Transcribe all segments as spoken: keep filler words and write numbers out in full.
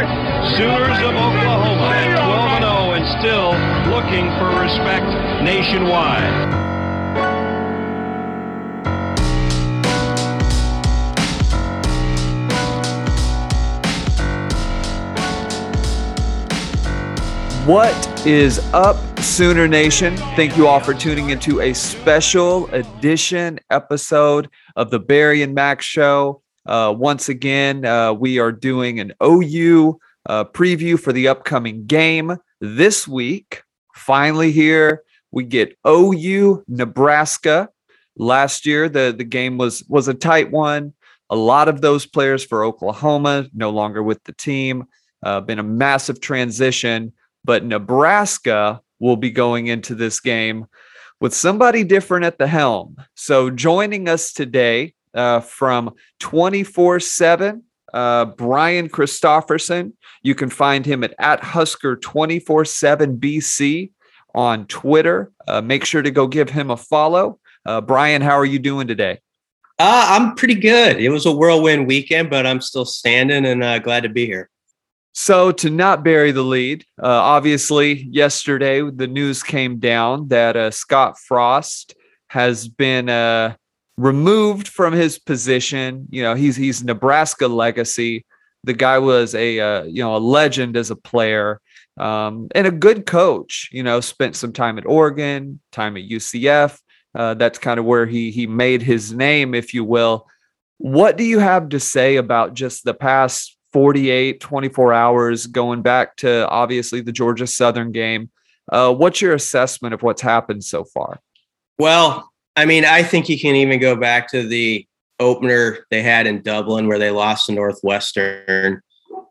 start. Sooners of Oklahoma at twelve and oh and still looking for respect nationwide. What is up, Sooner Nation? Thank you all for tuning into a special edition episode of the Barry and Mac Show. Uh, once again, uh, we are doing an O U uh, preview for the upcoming game this week. Finally here, we get O U Nebraska. Last year, the, the game was, was a tight one. A lot of those players for Oklahoma, no longer with the team. Uh, been a massive transition. But Nebraska will be going into this game with somebody different at the helm. So joining us today uh, from twenty-four seven, uh, Brian Christopherson. You can find him at, at Husker two four seven B C on Twitter. Uh, make sure to go give him a follow. Uh, Brian, how are you doing today? Uh, I'm pretty good. It was a whirlwind weekend, but I'm still standing and uh, glad to be here. So to not bury the lead, uh, obviously yesterday the news came down that uh, Scott Frost has been uh, removed from his position. You know, he's he's Nebraska legacy. The guy was a uh, you know a legend as a player um, and a good coach. You know, spent some time at Oregon, time at U C F. Uh, that's kind of where he he made his name, if you will. What do you have to say about just the past forty-eight, twenty-four hours, going back to obviously the Georgia Southern game? Uh, what's your assessment of what's happened so far? Well, I mean, I think you can even go back to the opener they had in Dublin where they lost to Northwestern.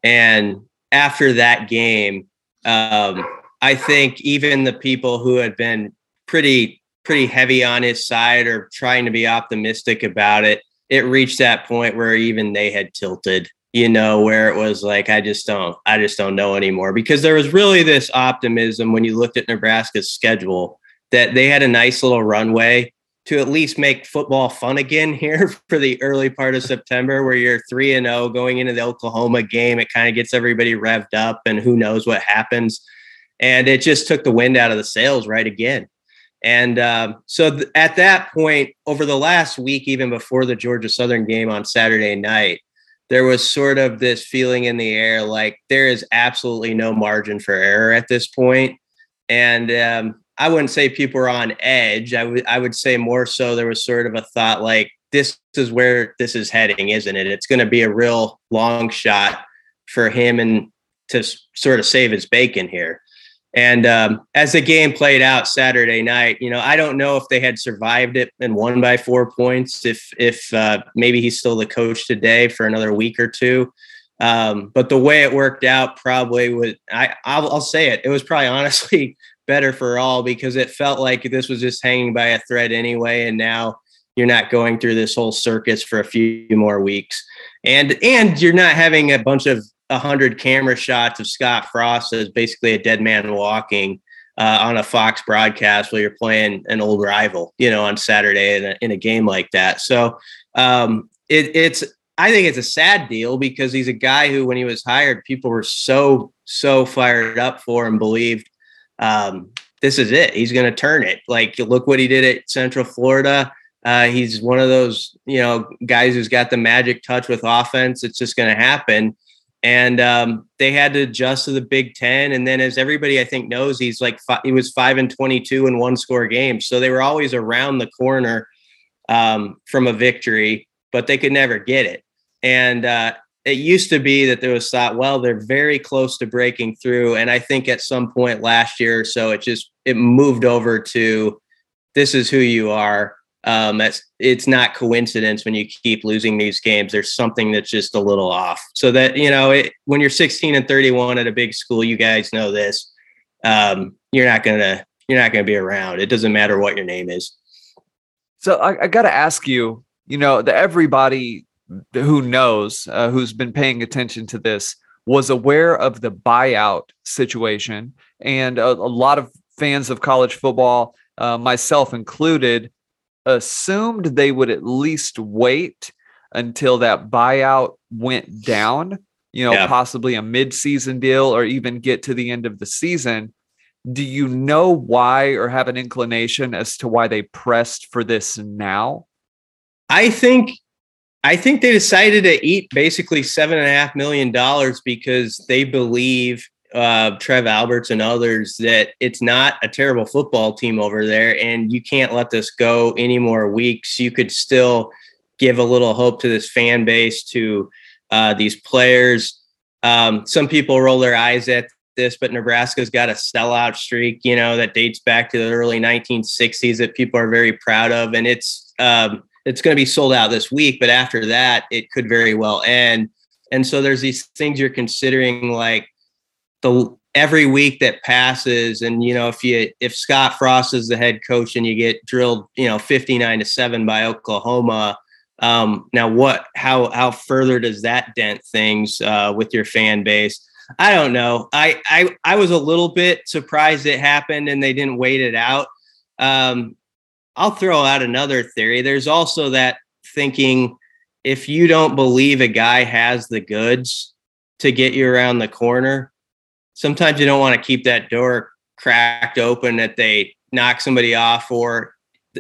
And after that game, um, I think even the people who had been pretty, pretty heavy on his side or trying to be optimistic about it, it reached that point where even they had tilted. You know, where it was like, I just don't, I just don't know anymore, because there was really this optimism when you looked at Nebraska's schedule that they had a nice little runway to at least make football fun again here for the early part of September, where you're three and oh going into the Oklahoma game. It kind of gets everybody revved up and who knows what happens. And it just took the wind out of the sails right again. And um, so th- at that point, over the last week, even before the Georgia Southern game on Saturday night, there was sort of this feeling in the air, like there is absolutely no margin for error at this point. And um, I wouldn't say people were on edge. I would I would say more so there was sort of a thought like, this is where this is heading, isn't it? It's going to be a real long shot for him and to sort of save his bacon here. And um, as the game played out Saturday night, you know, I don't know if they had survived it and won by four points, if if uh, maybe he's still the coach today for another week or two. Um, but the way it worked out probably was, I, I'll, I'll say it, it was probably honestly better for all, because it felt like this was just hanging by a thread anyway. And now you're not going through this whole circus for a few more weeks. And and you're not having a bunch of a hundred camera shots of Scott Frost as basically a dead man walking uh, on a Fox broadcast where you're playing an old rival, you know, on Saturday in a, in a game like that. So um, it, it's, I think it's a sad deal, because he's a guy who, when he was hired, people were so, so fired up for and believed um, this is it. He's going to turn it. Like, look what he did at Central Florida. Uh, he's one of those, you know, guys who's got the magic touch with offense. It's just going to happen. And um, they had to adjust to the Big Ten. And then, as everybody, I think, knows, he's like fi- he was five and twenty-two in one score games. So they were always around the corner um, from a victory, but they could never get it. And uh, it used to be that there was thought, well, they're very close to breaking through. And I think at some point last year or so, it just it moved over to this is who you are. Um, that's, it's not coincidence when you keep losing these games. There's something that's just a little off. So that, you know, it, when you're sixteen and thirty-one at a big school, you guys know this. Um, you're not gonna you're not gonna be around. It doesn't matter what your name is. So I, I got to ask you. You know, the, everybody who knows, uh, who's been paying attention to this, was aware of the buyout situation, and a, a lot of fans of college football, uh, myself included, assumed they would at least wait until that buyout went down you know, yeah. possibly a mid-season deal or even get to the end of the season. Do you know why or have an inclination as to why they pressed for this now? I think I think they decided to eat basically seven and a half million dollars because they believe uh, Trev Alberts and others that it's not a terrible football team over there, and you can't let this go any more weeks. You could still give a little hope to this fan base, to uh, these players. Um, some people roll their eyes at this, but Nebraska's got a sellout streak, you know, that dates back to the early nineteen sixties that people are very proud of. And it's, um, it's going to be sold out this week, but after that, it could very well end. And so there's these things you're considering, like the every week that passes. And, you know, if you, if Scott Frost is the head coach and you get drilled, you know, fifty-nine to seven by Oklahoma, um, now what, how, how further does that dent things uh, with your fan base? I don't know. I, I, I was a little bit surprised it happened and they didn't wait it out. Um, I'll throw out another theory. There's also that thinking, if you don't believe a guy has the goods to get you around the corner, sometimes you don't want to keep that door cracked open that they knock somebody off. Or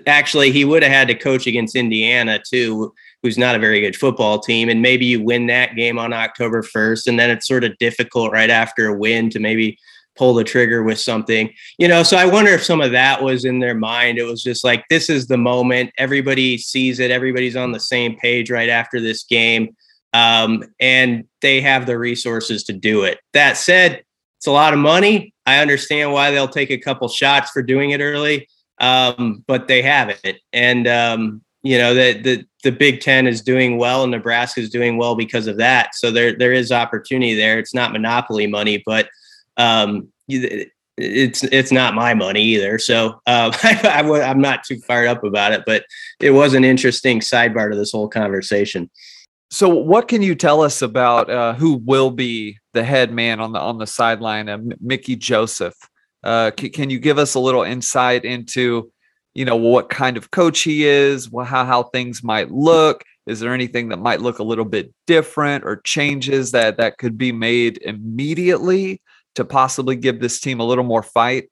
actually, he would have had to coach against Indiana too, who's not a very good football team. And maybe you win that game on October first, and then it's sort of difficult right after a win to maybe pull the trigger with something, you know? So I wonder if some of that was in their mind. It was just like, this is the moment. Everybody sees it. Everybody's on the same page right after this game. Um, and they have the resources to do it. That said, it's a lot of money. I understand why they'll take a couple shots for doing it early. Um, but they have it. And, um, you know, the, the, the Big Ten is doing well and Nebraska is doing well because of that. So there, there is opportunity there. It's not monopoly money, but um, it's, it's not my money either. So uh, I, I, I'm not too fired up about it, but it was an interesting sidebar to this whole conversation. So what can you tell us about uh, who will be the head man on the, on the sideline, uh, Mickey Joseph? Uh, c- can you give us a little insight into, you know, what kind of coach he is, how, how things might look? Is there anything that might look a little bit different or changes that, that could be made immediately to possibly give this team a little more fight?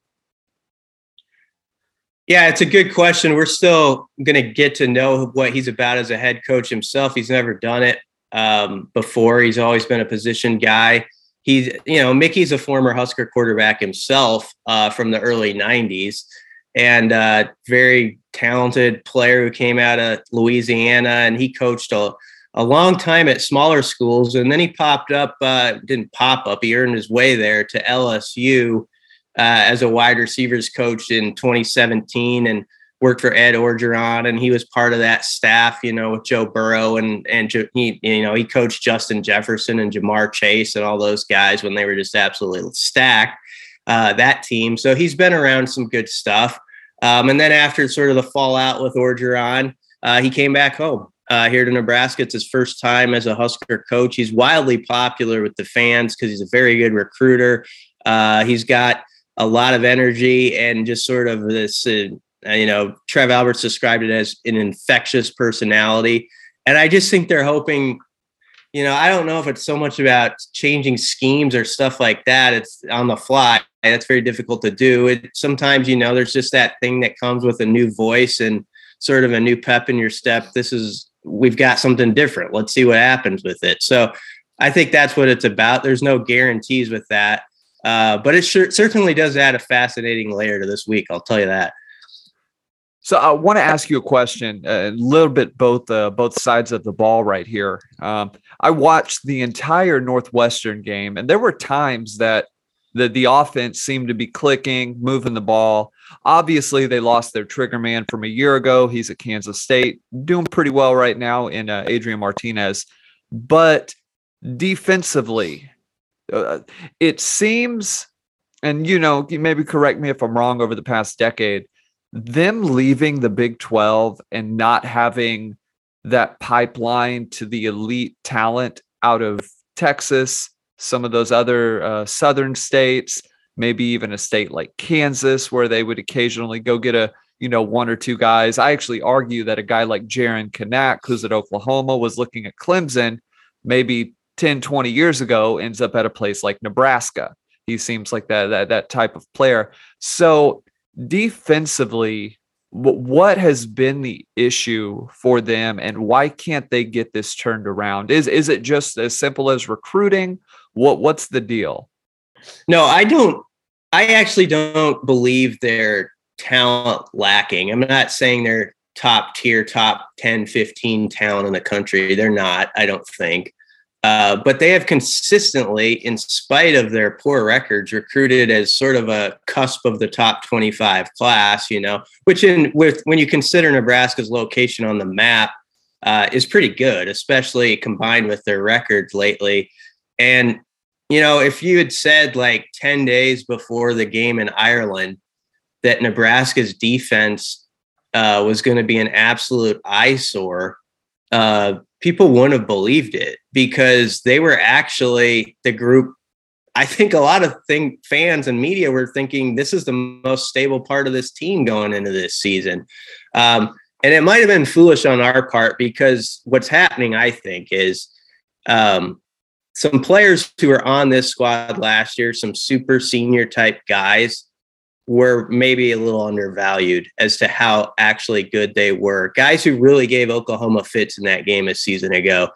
Yeah, it's a good question. We're still going to get to know what he's about as a head coach himself. He's never done it um, before. He's always been a position guy. He's, you know, Mickey's a former Husker quarterback himself uh, from the early nineties. And a very talented player who came out of Louisiana, and he coached a, a long time at smaller schools. And then he popped up, uh, didn't pop up, he earned his way there to L S U uh, as a wide receivers coach in twenty seventeen, and worked for Ed Orgeron. And he was part of that staff, you know, with Joe Burrow, and, and he, you know, he coached Justin Jefferson and Ja'Marr Chase and all those guys when they were just absolutely stacked, uh, that team. So he's been around some good stuff. Um, and then after sort of the fallout with Orgeron, uh, he came back home uh, here to Nebraska. It's his first time as a Husker coach. He's wildly popular with the fans because he's a very good recruiter. Uh, he's got a lot of energy and just sort of this, uh, you know, Trev Alberts described it as an infectious personality. And I just think they're hoping, you know, I don't know if it's so much about changing schemes or stuff like that. It's on the fly. And it's very difficult to do. It sometimes, you know, there's just that thing that comes with a new voice and sort of a new pep in your step. This is, we've got something different. Let's see what happens with it. So I think that's what it's about. There's no guarantees with that. Uh, but it sure, certainly does add a fascinating layer to this week. I'll tell you that. So I want to ask you a question, a little bit both uh, both sides of the ball right here. Um, I watched the entire Northwestern game, and there were times that the, the offense seemed to be clicking, moving the ball. Obviously, they lost their trigger man from a year ago. He's at Kansas State, doing pretty well right now in uh, Adrian Martinez. But defensively, uh, it seems, and you know, you maybe correct me if I'm wrong, over the past decade, them leaving the Big twelve and not having that pipeline to the elite talent out of Texas, some of those other uh, southern states, maybe even a state like Kansas, where they would occasionally go get a, you know, one or two guys. I actually argue that a guy like Jaron Kanak, who's at Oklahoma, was looking at Clemson, maybe ten, twenty years ago ends up at a place like Nebraska. He seems like that, that, that type of player. So defensively, what has been the issue for them, and why can't they get this turned around? Is is it just as simple as recruiting? What what's the deal? No, I don't. I actually don't believe they're talent lacking. I'm not saying they're top tier, top ten, fifteen talent in the country. They're not, I don't think. Uh, but they have consistently, in spite of their poor records, recruited as sort of a cusp of the top twenty-five class, you know, which in with when you consider Nebraska's location on the map uh, is pretty good, especially combined with their records lately. And, you know, if you had said like ten days before the game in Ireland that Nebraska's defense uh, was going to be an absolute eyesore, uh, people wouldn't have believed it, because they were actually the group. I think a lot of thing, fans and media were thinking this is the most stable part of this team going into this season. Um, and it might've been foolish on our part, because what's happening, I think, is um, some players who were on this squad last year, some super senior type guys, were maybe a little undervalued as to how actually good they were. Guys who really gave Oklahoma fits in that game a season ago.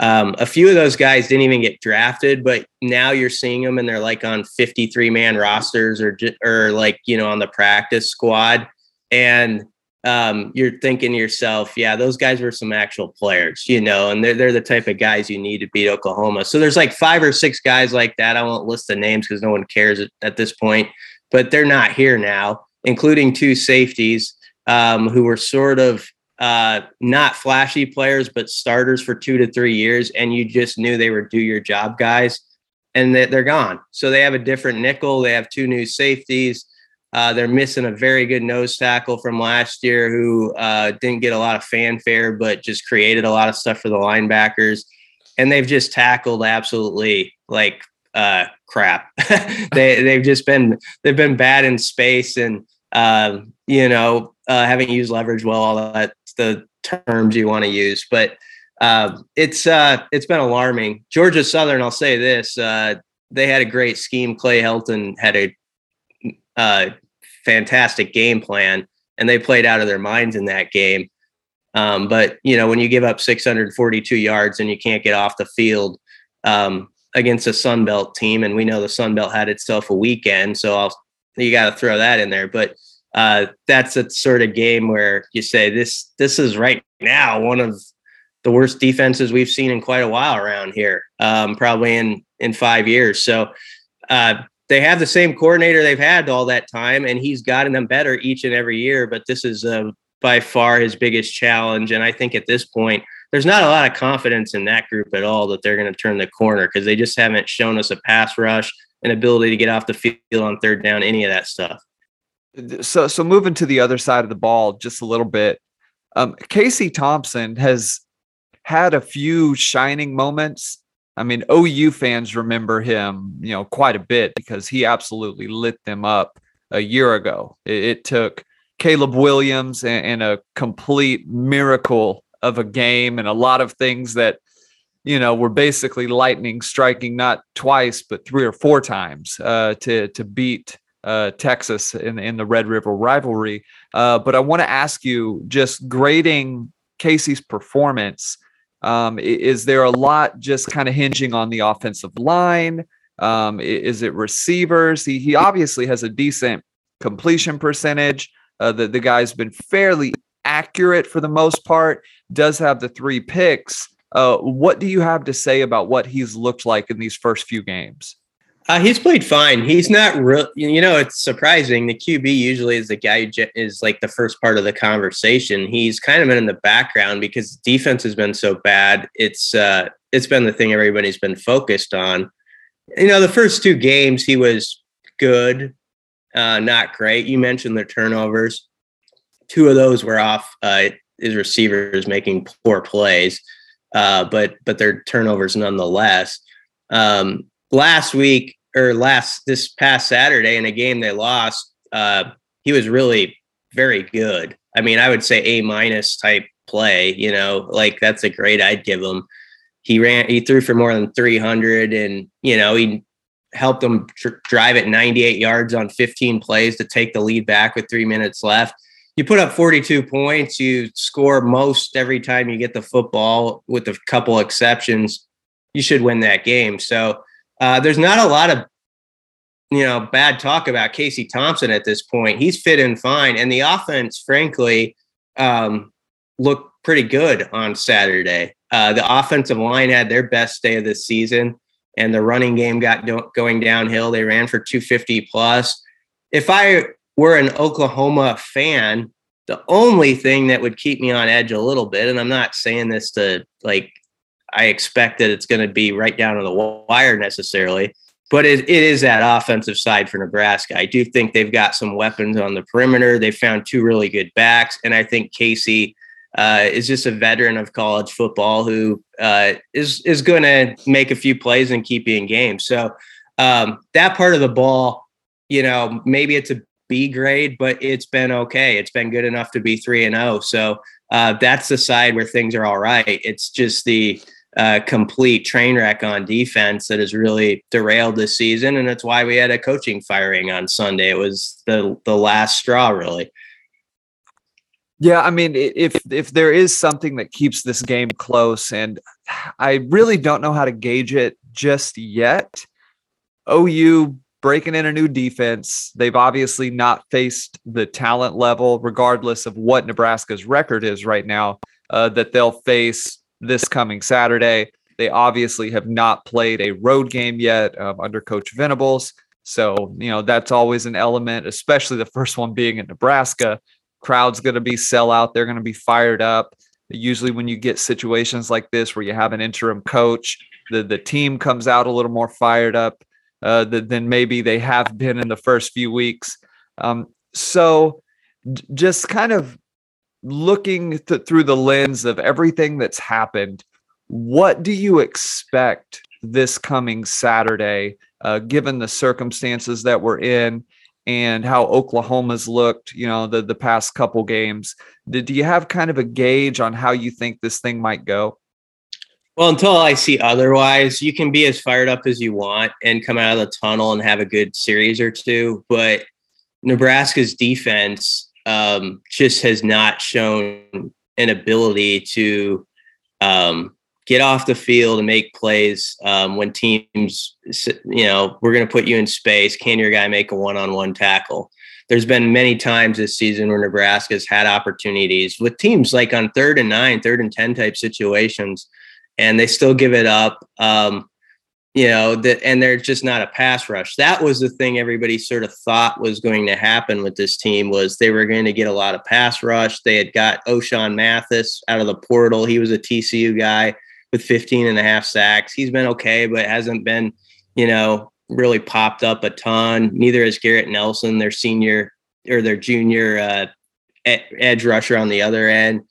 Um, a few of those guys didn't even get drafted, but now you're seeing them and they're like on fifty-three man rosters or, or like, you know, on the practice squad. And um, you're thinking to yourself, yeah, those guys were some actual players, you know, and they're, they're the type of guys you need to beat Oklahoma. So there's like five or six guys like that. I won't list the names because no one cares at, at this point. But they're not here now, including two safeties um, who were sort of uh, not flashy players, but starters for two to three years. And you just knew they were do your job guys, and that they're gone. So they have a different nickel. They have two new safeties. Uh, they're missing a very good nose tackle from last year who uh, didn't get a lot of fanfare, but just created a lot of stuff for the linebackers. And they've just tackled absolutely like uh crap. they they've just been they've been bad in space, and uh you know uh haven't used leverage well, all that, the terms you want to use. But uh it's uh it's been alarming. Georgia Southern, I'll say this, uh they had a great scheme. Clay Helton had a uh fantastic game plan, and they played out of their minds in that game. Um but you know, when you give up six hundred forty-two yards and you can't get off the field um against a Sun Belt team, and we know the Sun Belt had itself a weekend, so I'll, you got to throw that in there. But uh, that's a sort of game where you say this this is right now one of the worst defenses we've seen in quite a while around here, um, probably in in five years. So uh, they have the same coordinator they've had all that time, and he's gotten them better each and every year. But this is uh, by far his biggest challenge, and I think at this point, there's not a lot of confidence in that group at all that they're going to turn the corner, because they just haven't shown us a pass rush, an ability to get off the field on third down, any of that stuff. So, so moving to the other side of the ball just a little bit, um, Casey Thompson has had a few shining moments. I mean, O U fans remember him, you know, quite a bit, because he absolutely lit them up a year ago. It, it took Caleb Williams and, and a complete miracle of a game, and a lot of things that, you know, were basically lightning striking, not twice, but three or four times uh, to, to beat uh, Texas in, in the Red River rivalry. Uh, but I want to ask you, just grading Casey's performance, um, is there a lot just kind of hinging on the offensive line? Um, is it receivers? He, he obviously has a decent completion percentage. Uh, the, the guy's been fairly accurate for the most part, does have the three picks. Uh, what do you have to say about what he's looked like in these first few games? Uh, he's played fine. He's not real. You know, it's surprising. The Q B usually is the guy who is like the first part of the conversation. He's kind of been in the background because defense has been so bad. It's uh, it's been the thing everybody's been focused on. You know, the first two games he was good, uh, not great. You mentioned the turnovers. Two of those were off uh, his receivers making poor plays, uh, but but they're turnovers nonetheless. Um, last week or last this past Saturday in a game they lost, uh, he was really very good. I mean, I would say A minus type play. You know, like that's a grade I'd give him. he ran, he threw for more than three hundred, and, you know, he helped them tr- drive it ninety-eight yards on fifteen plays to take the lead back with three minutes left. You put up forty-two points. You score most every time you get the football, with a couple exceptions. You should win that game. So uh, there's not a lot of, you know, bad talk about Casey Thompson at this point. He's fit and fine. And the offense, frankly, um, looked pretty good on Saturday. Uh, the offensive line had their best day of the season, and the running game got do- going downhill. They ran for two fifty plus. If I were an Oklahoma fan, the only thing that would keep me on edge a little bit, and I'm not saying this to, like, I expect that it's going to be right down to the wire necessarily, but it, it is that offensive side for Nebraska. I do think they've got some weapons on the perimeter. They found two really good backs, and I think Casey uh, is just a veteran of college football who uh, is is going to make a few plays and keep you in games. So um, that part of the ball, you know, maybe it's a B grade, but it's been okay. It's been good enough to be three and oh. So uh, that's the side where things are all right. It's just the uh, complete train wreck on defense that has really derailed this season, and that's why we had a coaching firing on Sunday. It was the the last straw, really. Yeah, I mean, if if there is something that keeps this game close, and I really don't know how to gauge it just yet. O U breaking in a new defense. They've obviously not faced the talent level, regardless of what Nebraska's record is right now, uh, that they'll face this coming Saturday. They obviously have not played a road game yet um, under Coach Venables. So, you know, that's always an element, especially the first one being in Nebraska. Crowd's going to be sellout. They're going to be fired up. Usually when you get situations like this where you have an interim coach, the, the team comes out a little more fired up Uh, than maybe they have been in the first few weeks. Um, so d- just kind of looking th- through the lens of everything that's happened, what do you expect this coming Saturday, uh, given the circumstances that we're in and how Oklahoma's looked, you know, the, the past couple games? Do, do you have kind of a gauge on how you think this thing might go? Well, until I see otherwise, you can be as fired up as you want and come out of the tunnel and have a good series or two. But Nebraska's defense um, just has not shown an ability to um, get off the field and make plays um, when teams, you know, we're going to put you in space. Can your guy make a one-on-one tackle? There's been many times this season where Nebraska's had opportunities with teams like on third and nine, third and ten type situations, and they still give it up, um, you know, that, and they're just not a pass rush. That was the thing everybody sort of thought was going to happen with this team, was they were going to get a lot of pass rush. They had got Oshon Mathis out of the portal. He was a T C U guy with fifteen and a half sacks. He's been okay, but hasn't been, you know, really popped up a ton. Neither has Garrett Nelson, their senior or their junior uh, ed- edge rusher on the other end.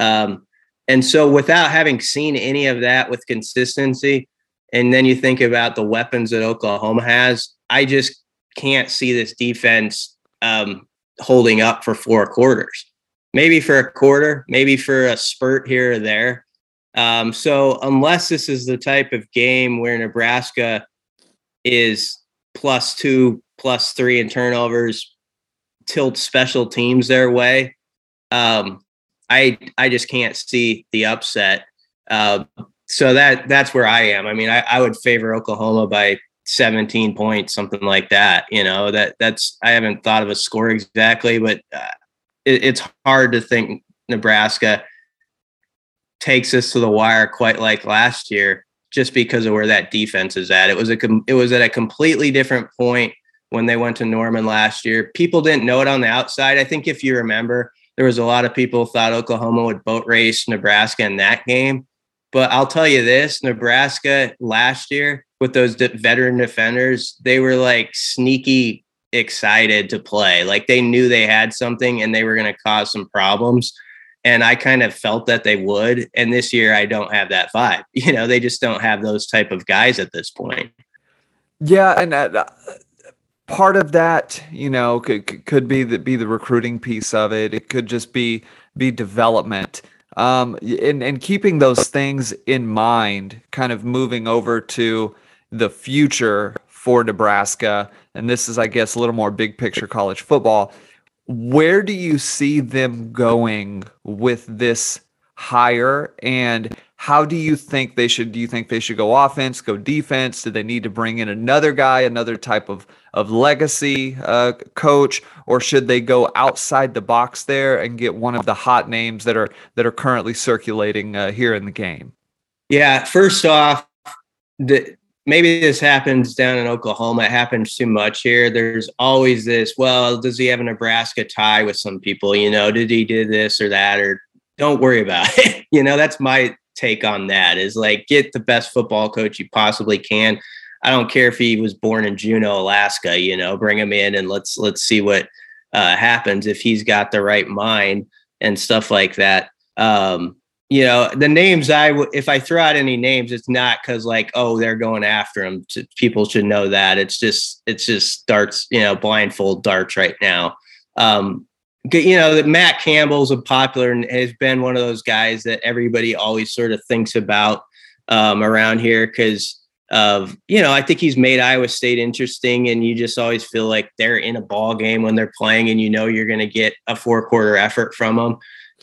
Um, And so without having seen any of that with consistency, and then you think about the weapons that Oklahoma has, I just can't see this defense um, holding up for four quarters, maybe for a quarter, maybe for a spurt here or there. Um, so unless this is the type of game where Nebraska is plus two, plus three in turnovers, tilt special teams their way, um, I I just can't see the upset. Uh, so that that's where I am. I mean, I, I would favor Oklahoma by seventeen points, something like that. You know, that that's I haven't thought of a score exactly, but uh, it, it's hard to think Nebraska takes us to the wire quite like last year, just because of where that defense is at. It was a com- it was at a completely different point when they went to Norman last year. People didn't know it on the outside. I think if you remember, there was a lot of people thought Oklahoma would boat race Nebraska in that game. But I'll tell you this, Nebraska last year with those veteran defenders, they were like sneaky excited to play. Like they knew they had something and they were going to cause some problems. And I kind of felt that they would. And this year I don't have that vibe. You know, they just don't have those type of guys at this point. Yeah. And uh, part of that, you know, could could be the be the recruiting piece of it. It could just be be development. Um, and, and keeping those things in mind, kind of moving over to the future for Nebraska, and this is, I guess, a little more big picture college football, where do you see them going with this hire, and how do you think they should, do you think they should go offense, go defense? Do they need to bring in another guy, another type of, of legacy uh, coach, or should they go outside the box there and get one of the hot names that are, that are currently circulating uh, here in the game? Yeah. First off, the, maybe this happens down in Oklahoma. It happens too much here. There's always this, well, does he have a Nebraska tie with some people? You know, did he do this or that? Or don't worry about it. You know, that's my take on that, is like, get the best football coach you possibly can. I don't care if he was born in Juneau, Alaska, you know, bring him in and let's, let's see what uh, happens if he's got the right mind and stuff like that. Um, You know, the names I w- if I throw out any names, it's not because like, oh, they're going after him. People should know that. It's just it's just darts, you know, blindfold darts right now. Um, you know, that Matt Campbell's a popular and has been one of those guys that everybody always sort of thinks about um, around here because of, you know, I think he's made Iowa State interesting, and you just always feel like they're in a ball game when they're playing, and you know you're going to get a four quarter effort from them,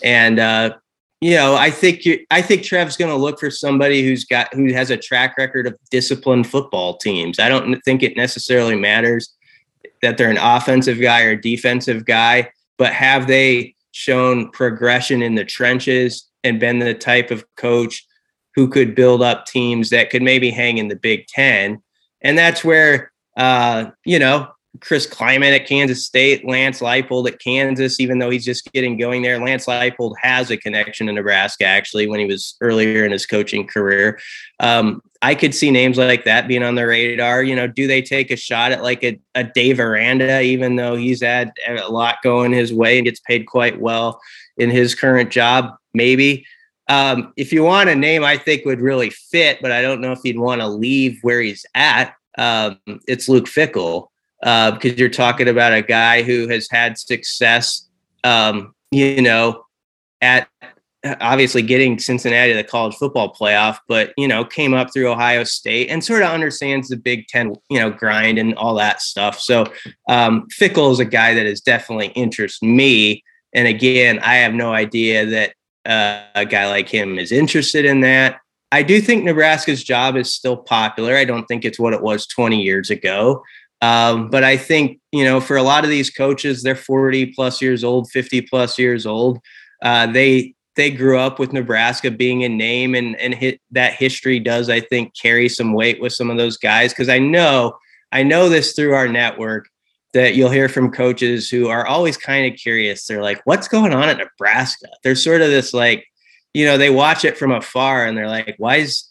and. Uh, You know, I think you, I think Trev's going to look for somebody who's got who has a track record of disciplined football teams. I don't think it necessarily matters that they're an offensive guy or a defensive guy, but have they shown progression in the trenches and been the type of coach who could build up teams that could maybe hang in the Big Ten? And that's where, uh, you know, Chris Kleiman at Kansas State, Lance Leipold at Kansas, even though he's just getting going there. Lance Leipold has a connection to Nebraska, actually, when he was earlier in his coaching career. Um, I could see names like that being on the radar. You know, do they take a shot at like a, a Dave Aranda, even though he's had a lot going his way and gets paid quite well in his current job? Maybe. Um, if you want a name I think would really fit, but I don't know if you'd want to leave where he's at, um, it's Luke Fickell. Uh, because you're talking about a guy who has had success, um, you know, at obviously getting Cincinnati to the college football playoff, but, you know, came up through Ohio State and sort of understands the Big Ten, you know, grind and all that stuff. So um, Fickell is a guy that has definitely interests me. And again, I have no idea that uh, a guy like him is interested in that. I do think Nebraska's job is still popular. I don't think it's what it was twenty years ago. Um, but I think, you know, for a lot of these coaches, they're forty plus years old, fifty plus years old. Uh, they, they grew up with Nebraska being a name, and, and hit that history does, I think, carry some weight with some of those guys. Cause I know, I know this through our network that you'll hear from coaches who are always kind of curious. They're like, what's going on at Nebraska? They're sort of this, like, you know, they watch it from afar and they're like, why is,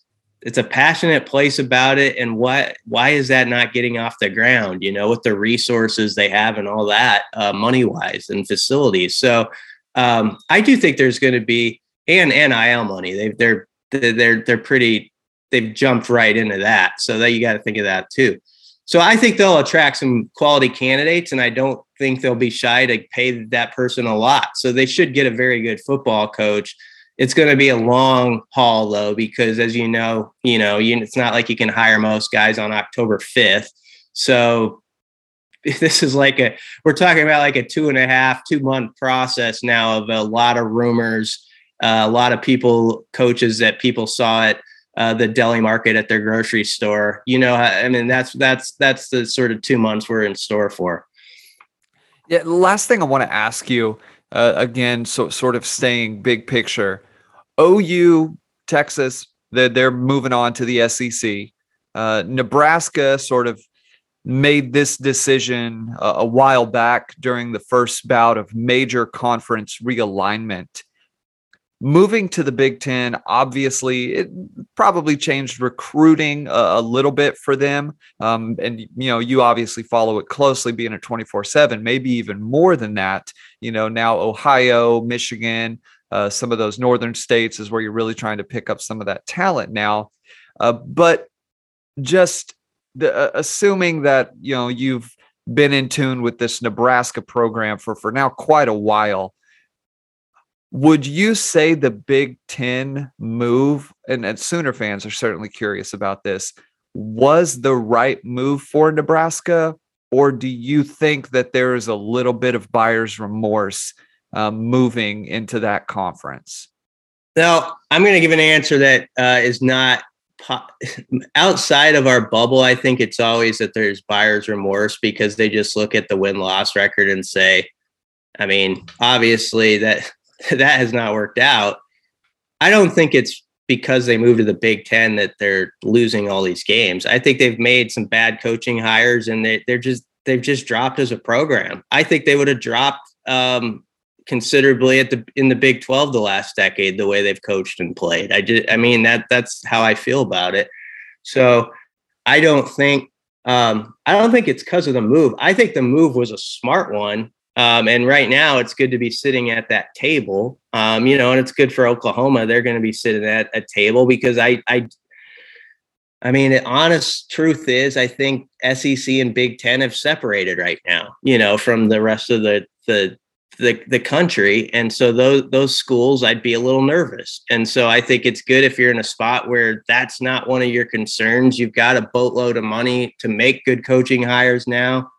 it's a passionate place about it. And what, why is that not getting off the ground, you know, with the resources they have and all that uh, money wise and facilities. So um, I do think there's going to be an N I L money. They've, they're, they're, they're pretty, they've jumped right into that. So that you got to think of that too. So I think they'll attract some quality candidates, and I don't think they'll be shy to pay that person a lot. So they should get a very good football coach. It's going to be a long haul, though, because as you know, you know, you, it's not like you can hire most guys on October fifth. So this is like a, we're talking about like a two and a half, two month process now of a lot of rumors, uh, a lot of people, coaches that people saw at uh, the deli market at their grocery store. You know, I mean, that's that's that's the sort of two months we're in store for. Yeah. Last thing I want to ask you. Uh, again, so sort of staying big picture, O U, Texas, they're, they're moving on to the S E C. Uh, Nebraska sort of made this decision uh, a while back during the first bout of major conference realignment. Moving to the Big Ten, obviously, it probably changed recruiting a, a little bit for them. Um, and, you know, you obviously follow it closely, being a twenty-four seven, maybe even more than that. You know, now Ohio, Michigan, uh, some of those northern states is where you're really trying to pick up some of that talent now. Uh, but just the, uh, assuming that, you know, you've been in tune with this Nebraska program for, for now quite a while, Would you say the Big Ten move, and, and Sooner fans are certainly curious about this, was the right move for Nebraska, or do you think that there is a little bit of buyer's remorse um, moving into that conference? Now, I'm going to give an answer that uh, is not po- outside of our bubble. I think it's always that there's buyer's remorse because they just look at the win-loss record and say, I mean, obviously that that has not worked out. I don't think it's because they moved to the Big Ten that they're losing all these games. I think they've made some bad coaching hires, and they, they're just they've just dropped as a program. I think they would have dropped um, considerably at the in the Big twelve the last decade the way they've coached and played. I just, I mean that that's how I feel about it. So I don't think um, I don't think it's because of the move. I think the move was a smart one. Um, and right now it's good to be sitting at that table, um, you know, and it's good for Oklahoma. They're going to be sitting at a table because I, I, I mean, the honest truth is I think S E C and Big Ten have separated right now, you know, from the rest of the, the, the, the country. And so those, those schools, I'd be a little nervous. And so I think it's good if you're in a spot where that's not one of your concerns. You've got a boatload of money to make good coaching hires now.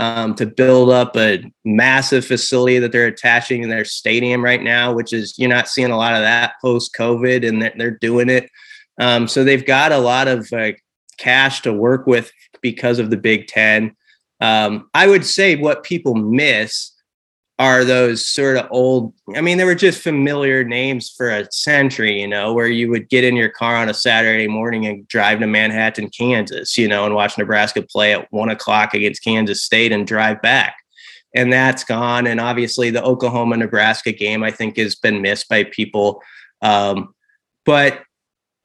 Um, to build up a massive facility that they're attaching in their stadium right now, which is, you're not seeing a lot of that post-COVID, and they're, they're doing it. Um, so they've got a lot of uh, cash to work with because of the Big Ten. Um, I would say what people miss are those sort of old, I mean, they were just familiar names for a century, you know, where you would get in your car on a Saturday morning and drive to Manhattan, Kansas, you know, and watch Nebraska play at one o'clock against Kansas State and drive back. And that's gone. And obviously the Oklahoma-Nebraska game, I think, has been missed by people. Um, but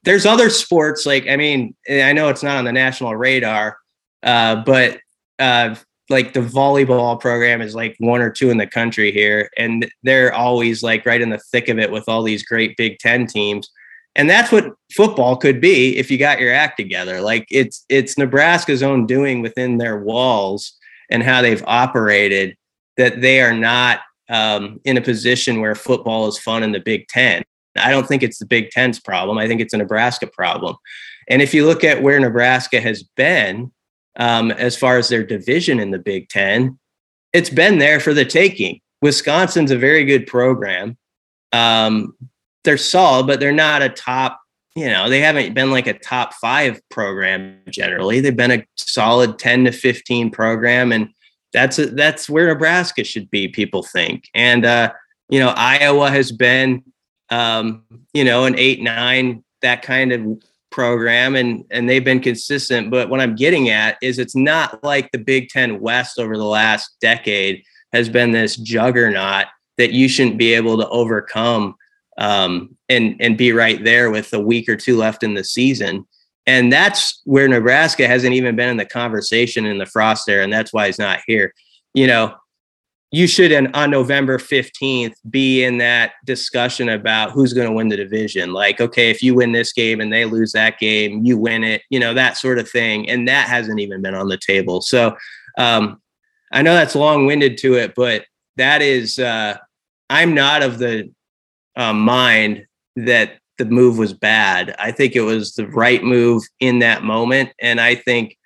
there's other sports, like, I mean, I know it's not on the national radar, uh, but uh like the volleyball program is like one or two in the country here. And they're always like right in the thick of it with all these great Big Ten teams. And that's what football could be if you got your act together. Like it's, it's Nebraska's own doing within their walls and how they've operated that they are not um, in a position where football is fun in the Big Ten. I don't think it's the Big Ten's problem. I think it's a Nebraska problem. And if you look at where Nebraska has been, Um, as far as their division in the Big Ten, it's been there for the taking. Wisconsin's a very good program. Um, they're solid, but they're not a top, you know, they haven't been like a top five program generally. They've been a solid ten to fifteen program. And that's, a, that's where Nebraska should be, people think. And, uh, you know, Iowa has been, um, you know, an eight, nine, that kind of program, and and they've been consistent. But what I'm getting at is it's not like the Big Ten West over the last decade has been this juggernaut that you shouldn't be able to overcome um, and and be right there with a week or two left in the season. And that's where Nebraska hasn't even been in the conversation in the Frost era, and that's why he's not here. You know, you should, on November fifteenth, be in that discussion about who's going to win the division. Like, okay, if you win this game and they lose that game, you win it, you know, that sort of thing. And that hasn't even been on the table. So um, I know that's long winded to it, but that is, uh, I'm not of the uh, mind that the move was bad. I think it was the right move in that moment. And I think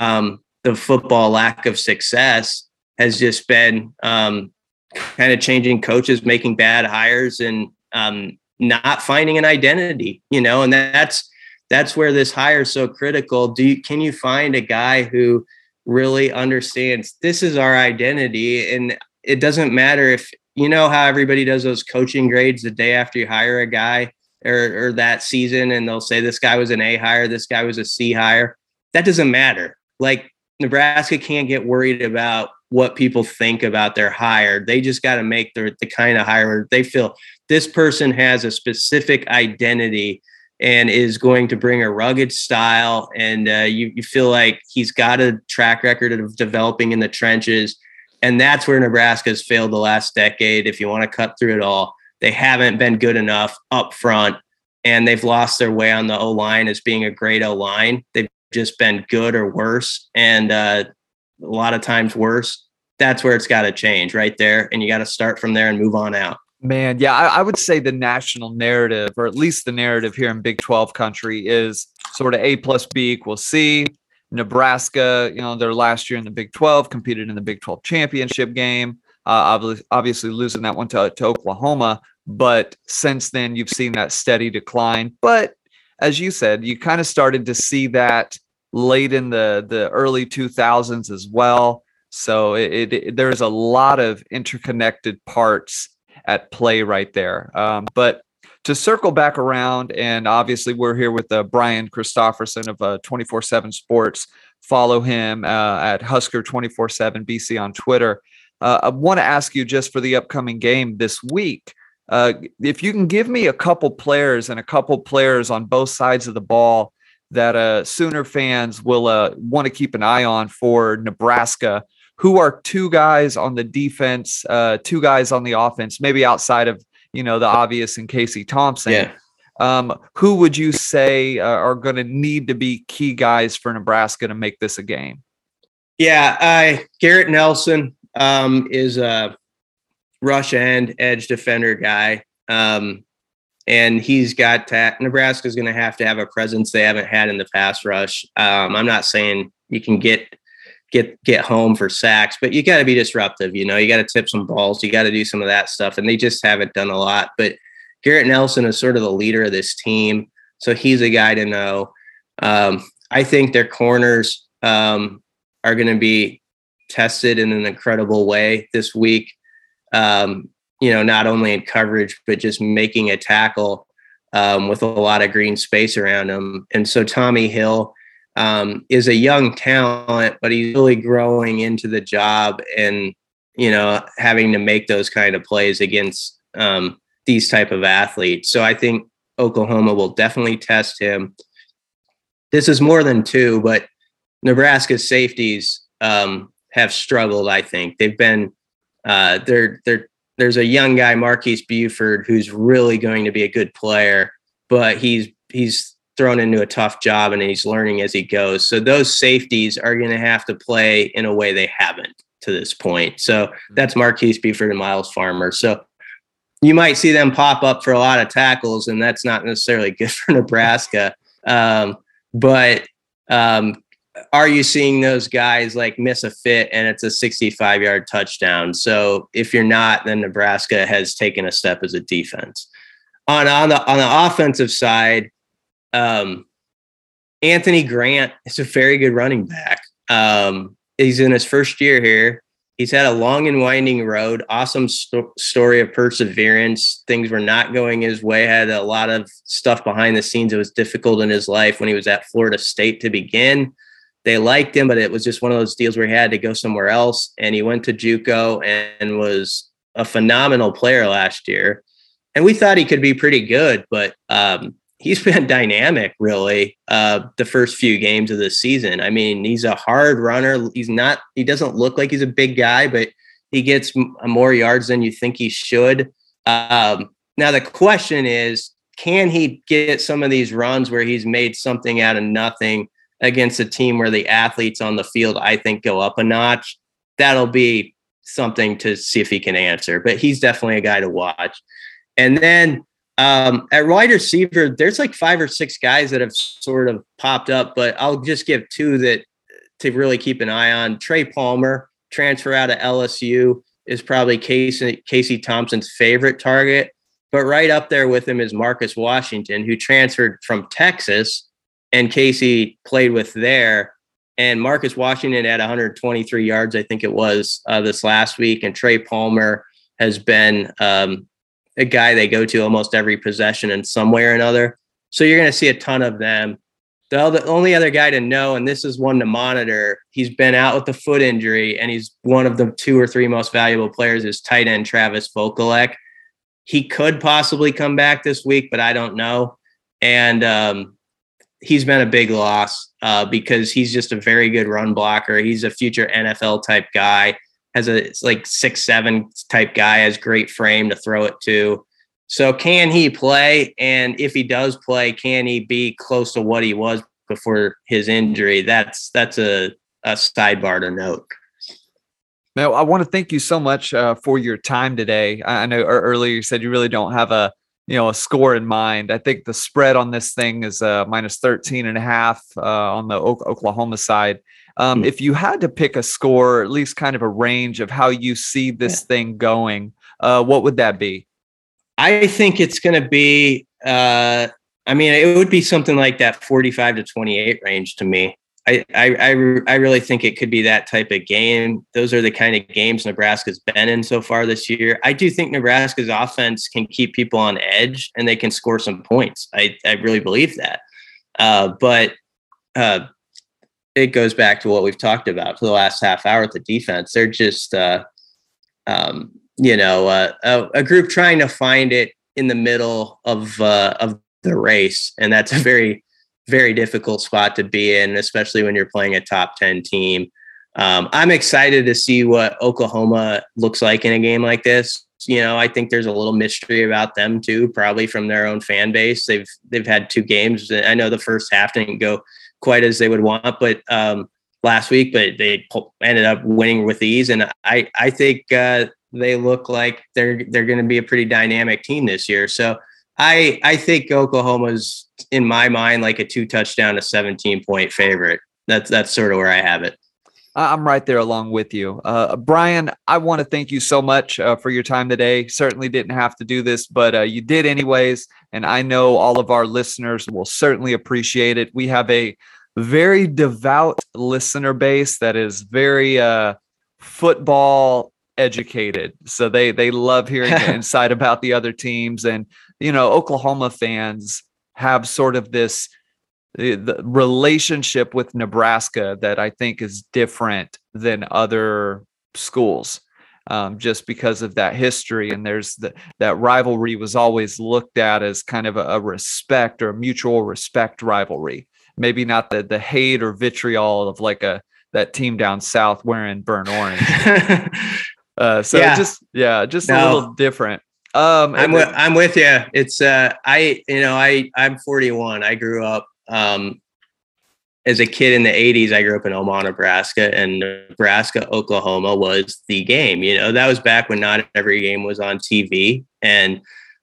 um, the football lack of success has just been um, kind of changing coaches, making bad hires, and um, not finding an identity, you know, and that's, that's where this hire is so critical. Do you, can you find a guy who really understands this is our identity? And it doesn't matter if, you know, how everybody does those coaching grades the day after you hire a guy or, or that season. And they'll say, this guy was an A hire, this guy was a C hire. That doesn't matter. Like Nebraska can't get worried about what people think about their hire. They just got to make the, the kind of hire they feel this person has a specific identity and is going to bring a rugged style. And uh, you, you feel like he's got a track record of developing in the trenches. And that's where Nebraska has failed the last decade. If you want to cut through it all, they haven't been good enough up front, and they've lost their way on the O-line as being a great O-line. They've just been good or worse. And, uh, a lot of times worse. That's where it's got to change right there. And you got to start from there and move on out. Man, yeah, I, I would say the national narrative, or at least the narrative here in Big twelve country, is sort of A plus B equals C. Nebraska, you know, their last year in the Big twelve, competed in the Big twelve championship game, uh, obviously losing that one to, to Oklahoma. But since then, you've seen that steady decline. But as you said, you kind of started to see that late in the, the early two thousands as well. So it, it, there's a lot of interconnected parts at play right there. Um, but to circle back around, and obviously we're here with uh, Brian Christopherson of uh, twenty-four seven Sports. Follow him uh, at Husker two forty-seven B C on Twitter. Uh, I want to ask you, just for the upcoming game this week, uh, if you can give me a couple players and a couple players on both sides of the ball that uh, Sooner fans will uh, want to keep an eye on for Nebraska. Who are two guys on the defense, uh, two guys on the offense, maybe outside of, you know, the obvious and Casey Thompson. Yeah. Um, who would you say uh, are going to need to be key guys for Nebraska to make this a game? Yeah, I, Garrett Nelson um, is a rush end edge defender guy, um, and he's got to, Nebraska's going to have to have a presence they haven't had in the pass rush. Um, I'm not saying you can get – get get home for sacks, but you got to be disruptive. You know, you got to tip some balls. You got to do some of that stuff, and they just haven't done a lot. But Garrett Nelson is sort of the leader of this team, so he's a guy to know. Um, I think their corners um, are going to be tested in an incredible way this week, um, you know, not only in coverage, but just making a tackle um, with a lot of green space around them. And so Tommy Hill, Um, is a young talent, but he's really growing into the job and, you know, having to make those kind of plays against um, these type of athletes. So I think Oklahoma will definitely test him. This is more than two, but Nebraska's safeties um, have struggled. I think they've been uh, they're, they're, there's a young guy, Marquise Buford, who's really going to be a good player, but he's, he's, thrown into a tough job and he's learning as he goes. So those safeties are going to have to play in a way they haven't to this point. So that's Marquise Buford and Myles Farmer. So you might see them pop up for a lot of tackles, and that's not necessarily good for Nebraska. Um, but um, are you seeing those guys like miss a fit and it's a sixty-five yard touchdown? So if you're not, then Nebraska has taken a step as a defense. On, on the, on the offensive side, Um, Anthony Grant is a very good running back. Um, he's in his first year here. He's had a long and winding road. Awesome sto- story of perseverance. Things were not going his way. Had a lot of stuff behind the scenes. It was difficult in his life when he was at Florida State to begin. They liked him, but it was just one of those deals where he had to go somewhere else. And he went to JUCO and, and was a phenomenal player last year. And we thought he could be pretty good, but, um, he's been dynamic, really, uh, the first few games of the season. I mean, he's a hard runner. He's not, he doesn't look like he's a big guy, but he gets m- more yards than you think he should. Um, now the question is, can he get some of these runs where he's made something out of nothing against a team where the athletes on the field, I think, go up a notch? That'll be something to see if he can answer, but he's definitely a guy to watch. And then, Um, at wide receiver, there's like five or six guys that have sort of popped up, but I'll just give two that to really keep an eye on. Trey Palmer, transfer out of L S U, is probably Casey, Casey Thompson's favorite target, but right up there with him is Marcus Washington, who transferred from Texas and Casey played with there. And Marcus Washington had one hundred twenty-three yards, I think it was, uh, this last week. And Trey Palmer has been, um, a guy they go to almost every possession in some way or another. So you're going to see a ton of them. The, other, the only other guy to know, and this is one to monitor, he's been out with a foot injury, and he's one of the two or three most valuable players, is tight end Travis Volklak. He could possibly come back this week, but I don't know. And um, he's been a big loss uh, because he's just a very good run blocker. He's a future N F L-type guy. Has a like six, seven type guy, has great frame to throw it to. So can he play? And if he does play, can he be close to what he was before his injury? That's, that's a, a sidebar to note. Now, I want to thank you so much uh, for your time today. I know earlier you said you really don't have a, you know, a score in mind. I think the spread on this thing is uh, minus thirteen and a half uh, on the o- Oklahoma side. Um, mm-hmm. If you had to pick a score, at least kind of a range of how you see this yeah. thing going, uh, what would that be? I think it's going to be, uh, I mean, it would be something like that forty-five to twenty-eight range to me. I, I, I, re- I really think it could be that type of game. Those are the kind of games Nebraska's been in so far this year. I do think Nebraska's offense can keep people on edge and they can score some points. I, I really believe that. Uh, but uh, it goes back to what we've talked about for the last half hour with the defense. They're just, uh, um, you know, uh, a, a group trying to find it in the middle of uh, of the race. And that's a very, very difficult spot to be in, especially when you're playing a top ten team. Um, I'm excited to see what Oklahoma looks like in a game like this. You know, I think there's a little mystery about them too, probably from their own fan base. They've, they've had two games. I know the first half didn't go quite as they would want, but um, last week, but they ended up winning with ease. And I, I think uh, they look like they're, they're going to be a pretty dynamic team this year. So I, I think Oklahoma's, in my mind, like a two touchdown, a seventeen point favorite. That's, that's sort of where I have it. I'm right there along with you. Uh, Brian, I want to thank you so much uh, for your time today. Certainly didn't have to do this, but uh, you did anyways. And I know all of our listeners will certainly appreciate it. We have a very devout listener base that is very uh, football educated. So they, they love hearing the insight about the other teams. And, you know, Oklahoma fans have sort of this the relationship with Nebraska that I think is different than other schools, um, just because of that history. And there's the, that rivalry was always looked at as kind of a, a respect or a mutual respect rivalry. Maybe not the, the hate or vitriol of like a, that team down south wearing burnt orange. uh, so yeah. just, yeah, just no. a little different. Um, I'm with, I'm with you. It's uh, I, you know, I, I'm forty-one. I grew up um, as a kid in the eighties. I grew up in Omaha, Nebraska, and Nebraska, Oklahoma was the game. You know, that was back when not every game was on T V, and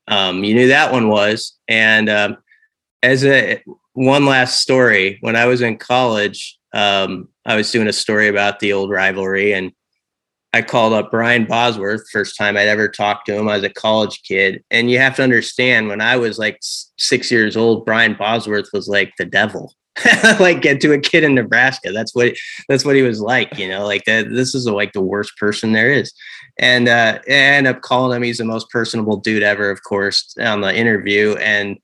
um, you knew that one was. And um, as a one last story, when I was in college, um, I was doing a story about the old rivalry, and I called up Brian Bosworth, first time I'd ever talked to him. I was a college kid. And you have to understand, when I was like six years old, Brian Bosworth was like the devil, like get to a kid in Nebraska. That's what, that's what he was like, you know, like that, this is like the worst person there is. And uh, I ended up calling him. He's the most personable dude ever, of course, on the interview. And,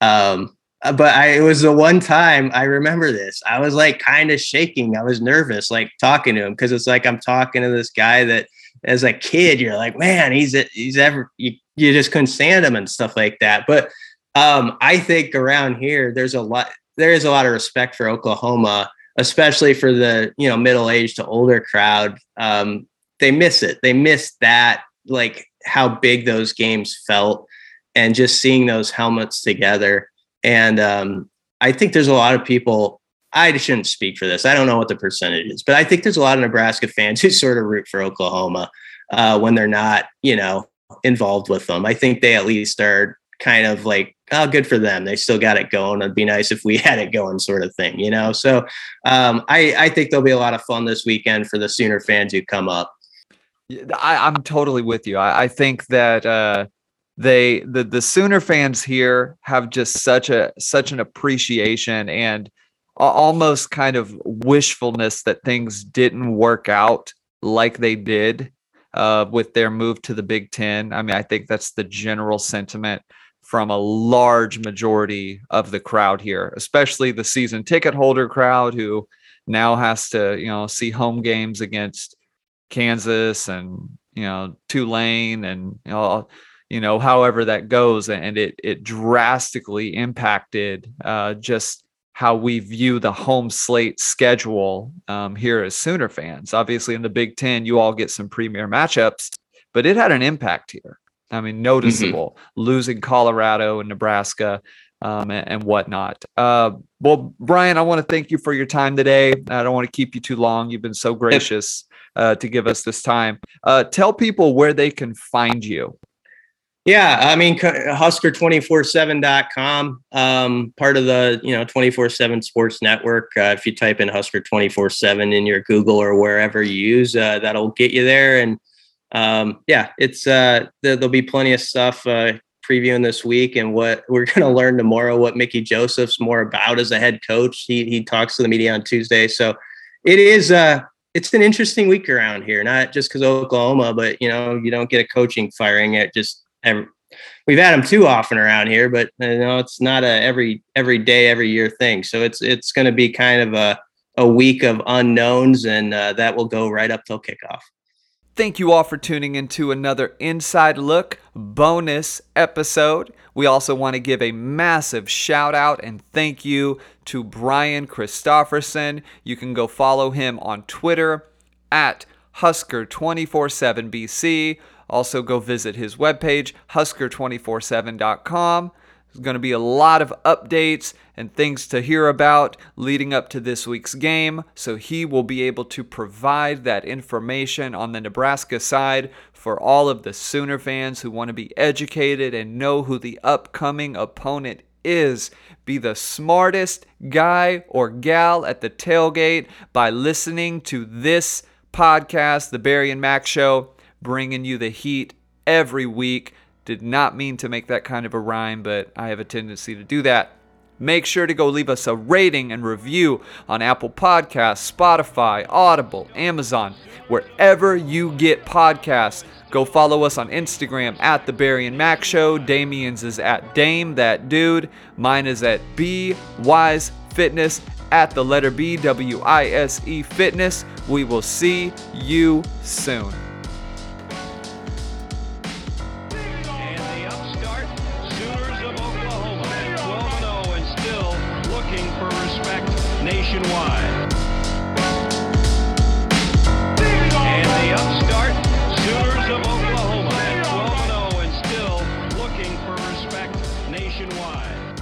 um, but I, it was the one time I remember this. I was like kind of shaking. I was nervous, like talking to him, because it's like I'm talking to this guy that, as a kid, you're like, man, he's a, he's ever you, you just couldn't stand him and stuff like that. But um, I think around here, there's a lot. There is a lot of respect for Oklahoma, especially for the you know middle aged to older crowd. Um, they miss it. They miss that, like how big those games felt, and just seeing those helmets together. And um, I think there's a lot of people, I shouldn't speak for this. I don't know what the percentage is, but I think there's a lot of Nebraska fans who sort of root for Oklahoma uh, when they're not, you know, involved with them. I think they at least are kind of like, oh, good for them. They still got it going. It'd be nice if we had it going sort of thing, you know? So um, I, I think there'll be a lot of fun this weekend for the Sooner fans who come up. I, I'm totally with you. I, I think that, uh, They the the Sooner fans here have just such a such an appreciation and almost kind of wishfulness that things didn't work out like they did uh, with their move to the Big Ten. I mean, I think that's the general sentiment from a large majority of the crowd here, especially the season ticket holder crowd who now has to you know see home games against Kansas and you know Tulane and you know. You know, however that goes, and it it drastically impacted uh, just how we view the home slate schedule um, here as Sooner fans. Obviously, in the Big Ten, you all get some premier matchups, but it had an impact here. I mean, noticeable mm-hmm. losing Colorado and Nebraska um, and, and whatnot. Uh, well, Brian, I want to thank you for your time today. I don't want to keep you too long. You've been so gracious. uh, to give us this time. Uh, tell people where they can find you. Yeah, I mean, Husker two forty-seven dot com, um, part of the, you know, twenty-four seven Sports Network. Uh, if you type in Husker two forty-seven in your Google or wherever you use, uh, that'll get you there. And um, yeah, it's uh, there, there'll be plenty of stuff uh, previewing this week, and what we're going to learn tomorrow, what Mickey Joseph's more about as a head coach. He he talks to the media on Tuesday, so it is uh, it's an interesting week around here. Not just because Oklahoma, but you know, you don't get a coaching firing at just. Every, we've had them too often around here, but you know, it's not a every every day, every year thing. So it's it's going to be kind of a, a week of unknowns, and uh, that will go right up till kickoff. Thank you all for tuning into another Inside Look bonus episode. We also want to give a massive shout out and thank you to Brian Christopherson. You can go follow him on Twitter at Husker two forty-seven B C. Also, go visit his webpage, Husker two forty-seven dot com. There's going to be a lot of updates and things to hear about leading up to this week's game, so he will be able to provide that information on the Nebraska side for all of the Sooner fans who want to be educated and know who the upcoming opponent is. Be the smartest guy or gal at the tailgate by listening to this podcast, The Barry and Mac Show, bringing you the heat every week. Did not mean to make that kind of a rhyme, but I have a tendency to do that. Make sure to go leave us a rating and review on Apple Podcasts, Spotify, Audible, Amazon, wherever you get podcasts. Go follow us on Instagram at The Barry and Mac Show. Damien's is at Dame, that dude. Mine is at B Wise Fitness, at the letter B, W I S E Fitness. We will see you soon. Nationwide. And the upstart Sooners of Oklahoma, twelve and oh and still looking for respect nationwide.